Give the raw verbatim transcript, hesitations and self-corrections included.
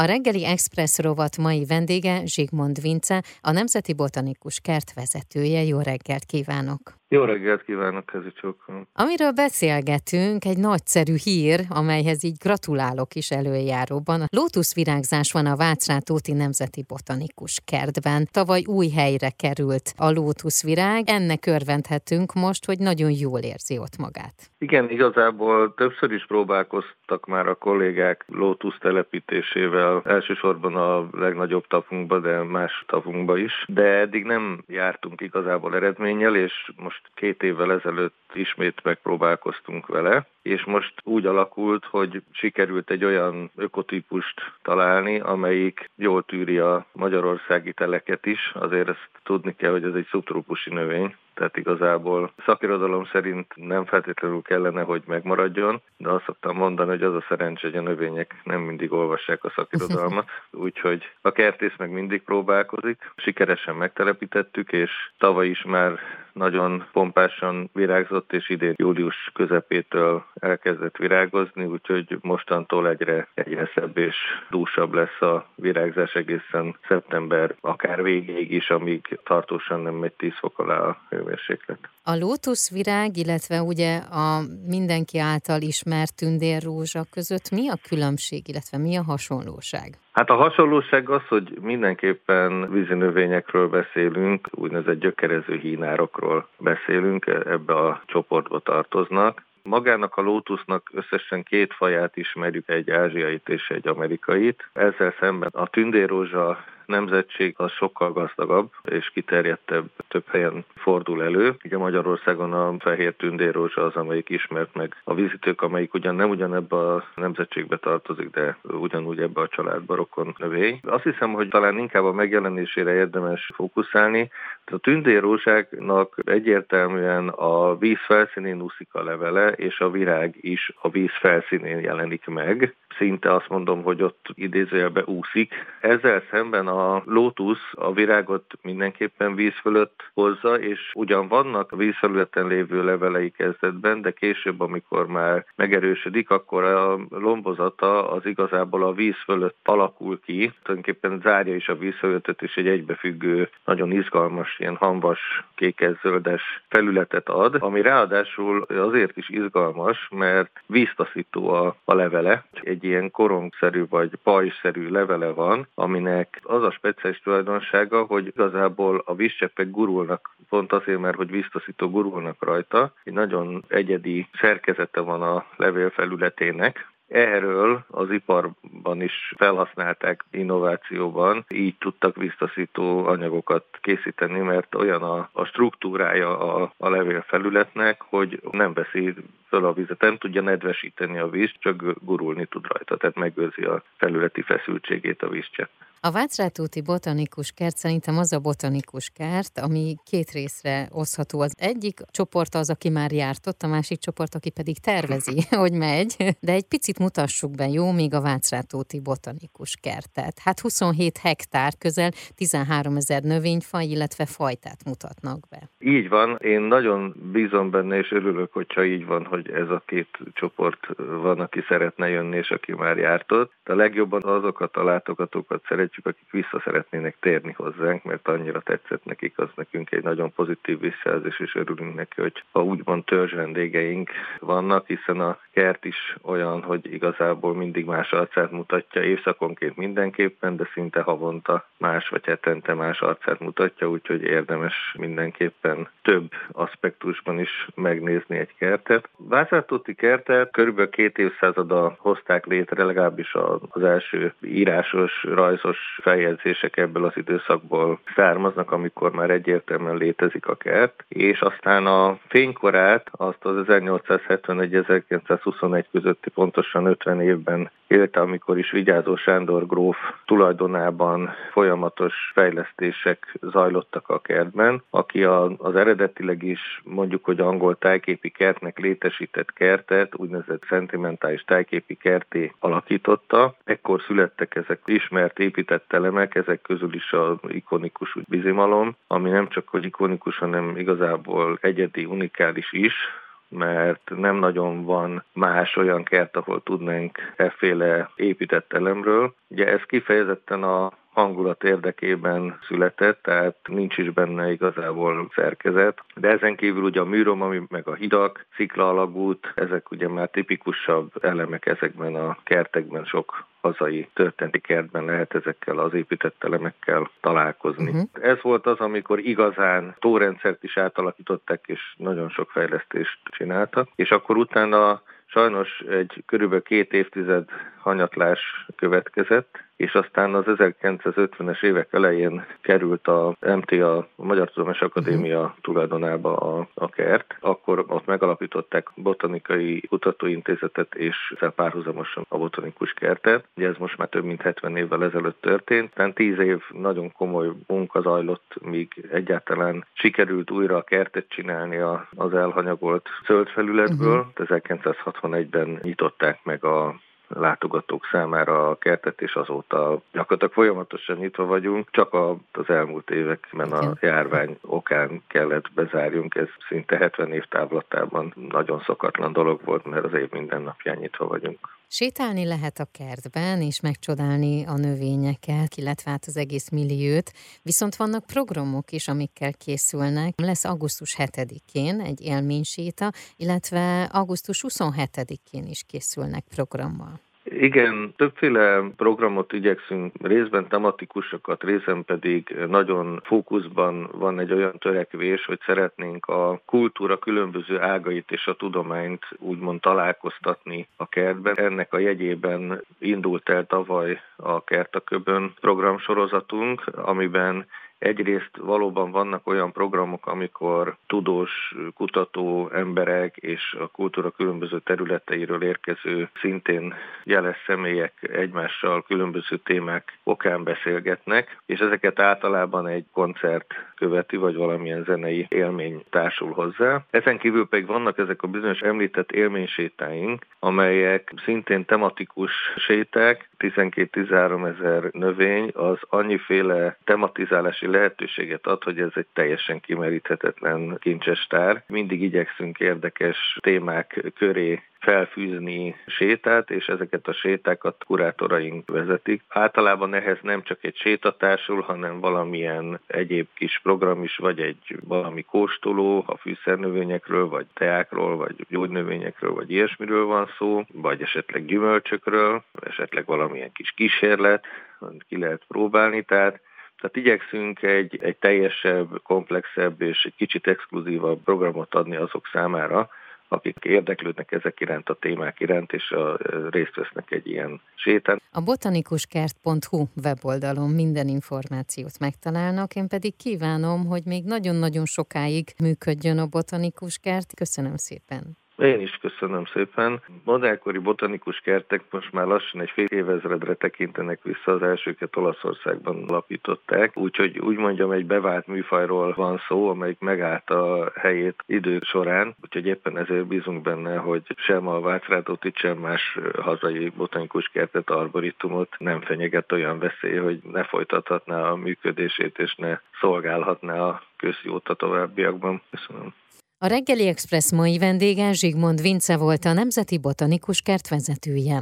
A Reggeli Expressz rovat mai vendége Zsigmond Vince, a Nemzeti Botanikus Kert vezetője. Jó reggelt kívánok! Jó reggelt kívánok, Kezicsókon! Amiről beszélgetünk, egy nagyszerű hír, amelyhez így gratulálok is előjáróban. Lótuszvirágzás van a Vácrátóti Nemzeti Botanikus Kertben. Tavaly új helyre került a lótuszvirág. Ennek örvendhetünk most, hogy nagyon jól érzi ott magát. Igen, igazából többször is próbálkoztak már a kollégák lótusz telepítésével. Elsősorban a legnagyobb tapunkba, de más tapunkba is. De eddig nem jártunk igazából eredménnyel, és most két évvel ezelőtt ismét megpróbálkoztunk vele, és most úgy alakult, hogy sikerült egy olyan ökotípust találni, amelyik jól tűri a magyarországi teleket is. Azért ezt tudni kell, hogy ez egy szubtrópusi növény, tehát igazából szakirodalom szerint nem feltétlenül kellene, hogy megmaradjon, de azt szoktam mondani, hogy az a szerencs, hogy a növények nem mindig olvassák a szakirodalmat, úgyhogy a kertész meg mindig próbálkozik. Sikeresen megtelepítettük, és tavaly is már nagyon pompásan virágzott, és idén július közepétől elkezdett virágozni, úgyhogy mostantól egyre, egyre szebb és dúsabb lesz a virágzás egészen szeptember, akár végéig is, amíg tartósan nem megy tíz fok alá a hőmérséklet. A lótuszvirág, illetve ugye a mindenki által ismert tündérrózsa között mi a különbség, illetve mi a hasonlóság? Hát a hasonlóság az, hogy mindenképpen vízinövényekről beszélünk, úgynevezett gyökerező hínárokról beszélünk, ebbe a csoportba tartoznak. Magának a lótusznak összesen két faját ismerjük, egy ázsiait és egy amerikait. Ezzel szemben a tündérrózsa nemzetség az sokkal gazdagabb és kiterjedtebb, több helyen fordul elő. Ugye Magyarországon a fehér tündérrózsa az, amelyik ismert meg. A vízítők, amelyik ugyan nem ugyanebbe a nemzetségbe tartozik, de ugyanúgy ebbe a családba rokon növény. Azt hiszem, hogy talán inkább a megjelenésére érdemes fókuszálni. A tündérrózsáknak egyértelműen a víz felszínén úszik a levele, és a virág is a víz felszínén jelenik meg. Szinte azt mondom, hogy ott idézőjelben úszik. Ezzel szemben a A lótusz a virágot mindenképpen víz fölött hozza, és ugyan vannak víz felületen lévő levelei kezdetben, de később, amikor már megerősödik, akkor a lombozata az igazából a víz fölött alakul ki. Tulajdonképpen zárja is a víz fölöttet, és egy egybefüggő, nagyon izgalmas, ilyen hamvas, kékes-zöldes felületet ad, ami ráadásul azért is izgalmas, mert víztaszító a, a levele. Egy ilyen korongszerű vagy pajzsszerű levele van, aminek az a speciális tulajdonsága, hogy igazából a vízcseppek gurulnak, pont azért, mert hogy víztaszító gurulnak rajta. Egy nagyon egyedi szerkezete van a levél felületének. Erről az iparban is felhasználták innovációban, így tudtak víztaszító anyagokat készíteni, mert olyan a, a struktúrája a, a levélfelületnek, hogy nem veszi föl a vizet, nem tudja nedvesíteni a víz, csak gurulni tud rajta, tehát megőrzi a felületi feszültségét a vízcsepp. A Vácrátóti Botanikus Kert szerintem az a botanikus kert, ami két részre osztható. Az egyik csoport az, aki már járt ott, a másik csoport, aki pedig tervezi, hogy megy. De egy picit mutassuk be, jó, még a Vácrátóti Botanikus Kertet. Hát huszonhét hektár, közel tizenháromezer növényfaj, illetve fajtát mutatnak be. Így van, én nagyon bízom benne, és örülök, hogyha így van, hogy ez a két csoport van, aki szeretne jönni, és aki már járt ott. De legjobban azokat a látogatókat szeretjük, akik vissza szeretnének térni hozzánk, mert annyira tetszett nekik, az nekünk egy nagyon pozitív visszajelzés, és örülünk neki, hogy ha úgymond törzs vendégeink vannak, hiszen a kert is olyan, hogy igazából mindig más arcát mutatja, évszakonként mindenképpen, de szinte havonta más vagy hetente más arcát mutatja, úgyhogy érdemes mindenképpen több aspektusban is megnézni egy kertet. Vácrátóti kertet körülbelül két évszázada hozták létre, legalábbis az első írásos, rajzos feljegyzések ebből az időszakból származnak, amikor már egyértelműen létezik a kert, és aztán a fénykorát, azt az ezernyolcszázhetvenegy-ezerkilencszázhuszonegy közötti pontosan ötven évben élte, amikor is Vigyázó Sándor gróf tulajdonában folyamatos fejlesztések zajlottak a kertben, aki az eredetileg is mondjuk, hogy angol tájképi kertnek létesített kertet, úgynevezett szentimentális tájképi kerté alakította. Ekkor születtek ezek ismert épített elemek, ezek közül is az ikonikus bizimalom, ami nem csak hogy ikonikus, hanem igazából egyedi, unikális is, mert nem nagyon van más olyan kert, ahol tudnánk efféle épített elemről. Ugye ez kifejezetten a hangulat érdekében született, tehát nincs is benne igazából szerkezet. De ezen kívül ugye a műrom, ami meg a hidak, sziklalagút, ezek ugye már tipikusabb elemek ezekben a kertekben, sok hazai történeti kertben lehet ezekkel az épített elemekkel találkozni. Uh-huh. Ez volt az, amikor igazán tórendszert is átalakították, és nagyon sok fejlesztést csináltak, és akkor utána sajnos egy körülbelül két évtized hanyatlás következett, és aztán az ezerkilencszázötvenes évek elején került a em té á, a Magyar Tudományos Akadémia tulajdonába a, a kert. Akkor ott megalapították Botanikai Kutatóintézetet, és párhuzamosan a botanikus kertet. Ugye ez most már több mint hetven évvel ezelőtt történt. Tehát tíz év nagyon komoly munka zajlott, míg egyáltalán sikerült újra a kertet csinálni az elhanyagolt zöldfelületből. Uh-huh. ezerkilencszázhatvanegyben nyitották meg a látogatók számára a kertet, és azóta gyakorlatilag folyamatosan nyitva vagyunk, csak az elmúlt években a járvány okán kellett bezárjunk, ez szinte hetven év távlatában nagyon szokatlan dolog volt, mert az év minden napján nyitva vagyunk. Sétálni lehet a kertben, és megcsodálni a növényeket, illetve hát az egész milliót, viszont vannak programok is, amikkel készülnek. Lesz augusztus hetedikén egy élményséta, illetve augusztus huszonhetedikén is készülnek programmal. Igen, többféle programot igyekszünk, részben tematikusokat, részben pedig nagyon fókuszban van egy olyan törekvés, hogy szeretnénk a kultúra különböző ágait és a tudományt úgymond találkoztatni a kertben. Ennek a jegyében indult el tavaly a Kertaköbön programsorozatunk, amiben egyrészt valóban vannak olyan programok, amikor tudós, kutató emberek és a kultúra különböző területeiről érkező, szintén jeles személyek egymással különböző témák okán beszélgetnek, és ezeket általában egy koncert követi, vagy valamilyen zenei élmény társul hozzá. Ezen kívül pedig vannak ezek a bizonyos említett élménysétáink, amelyek szintén tematikus séták, tizenkettő-tizenhárom ezer növény, az annyiféle tematizálási lehetőséget ad, hogy ez egy teljesen kimeríthetetlen kincsestár. Mindig igyekszünk érdekes témák köré felfűzni sétát, és ezeket a sétákat kurátoraink vezetik. Általában ehhez nem csak egy séta társul, hanem valamilyen egyéb kis program is, vagy egy valami kóstoló, ha fűszernövényekről, vagy teákról, vagy gyógynövényekről, vagy ilyesmiről van szó, vagy esetleg gyümölcsökről, esetleg valamilyen kis kísérlet, amit ki lehet próbálni, tehát Tehát igyekszünk egy, egy teljesebb, komplexebb és egy kicsit exkluzívabb programot adni azok számára, akik érdeklődnek ezek iránt, a témák iránt, és a, részt vesznek egy ilyen sétán. A botanikus kert pont hu weboldalon minden információt megtalálnak, én pedig kívánom, hogy még nagyon-nagyon sokáig működjön a botanikus kert. Köszönöm szépen! Én is köszönöm szépen. Modellkori botanikus kertek most már lassan egy fél évezredre tekintenek vissza, az elsőket Olaszországban alapították, úgyhogy úgy mondjam, egy bevált műfajról van szó, amelyik megállt a helyét idő során, úgyhogy éppen ezért bízunk benne, hogy sem a Vácrátóti, sem más hazai botanikus kertet, arboritumot nem fenyeget olyan veszély, hogy ne folytathatná a működését, és ne szolgálhatná a közjót a továbbiakban. Köszönöm. A Reggeli Expressz mai vendége Zsigmond Vince volt, a Nemzeti Botanikus Kert vezetője.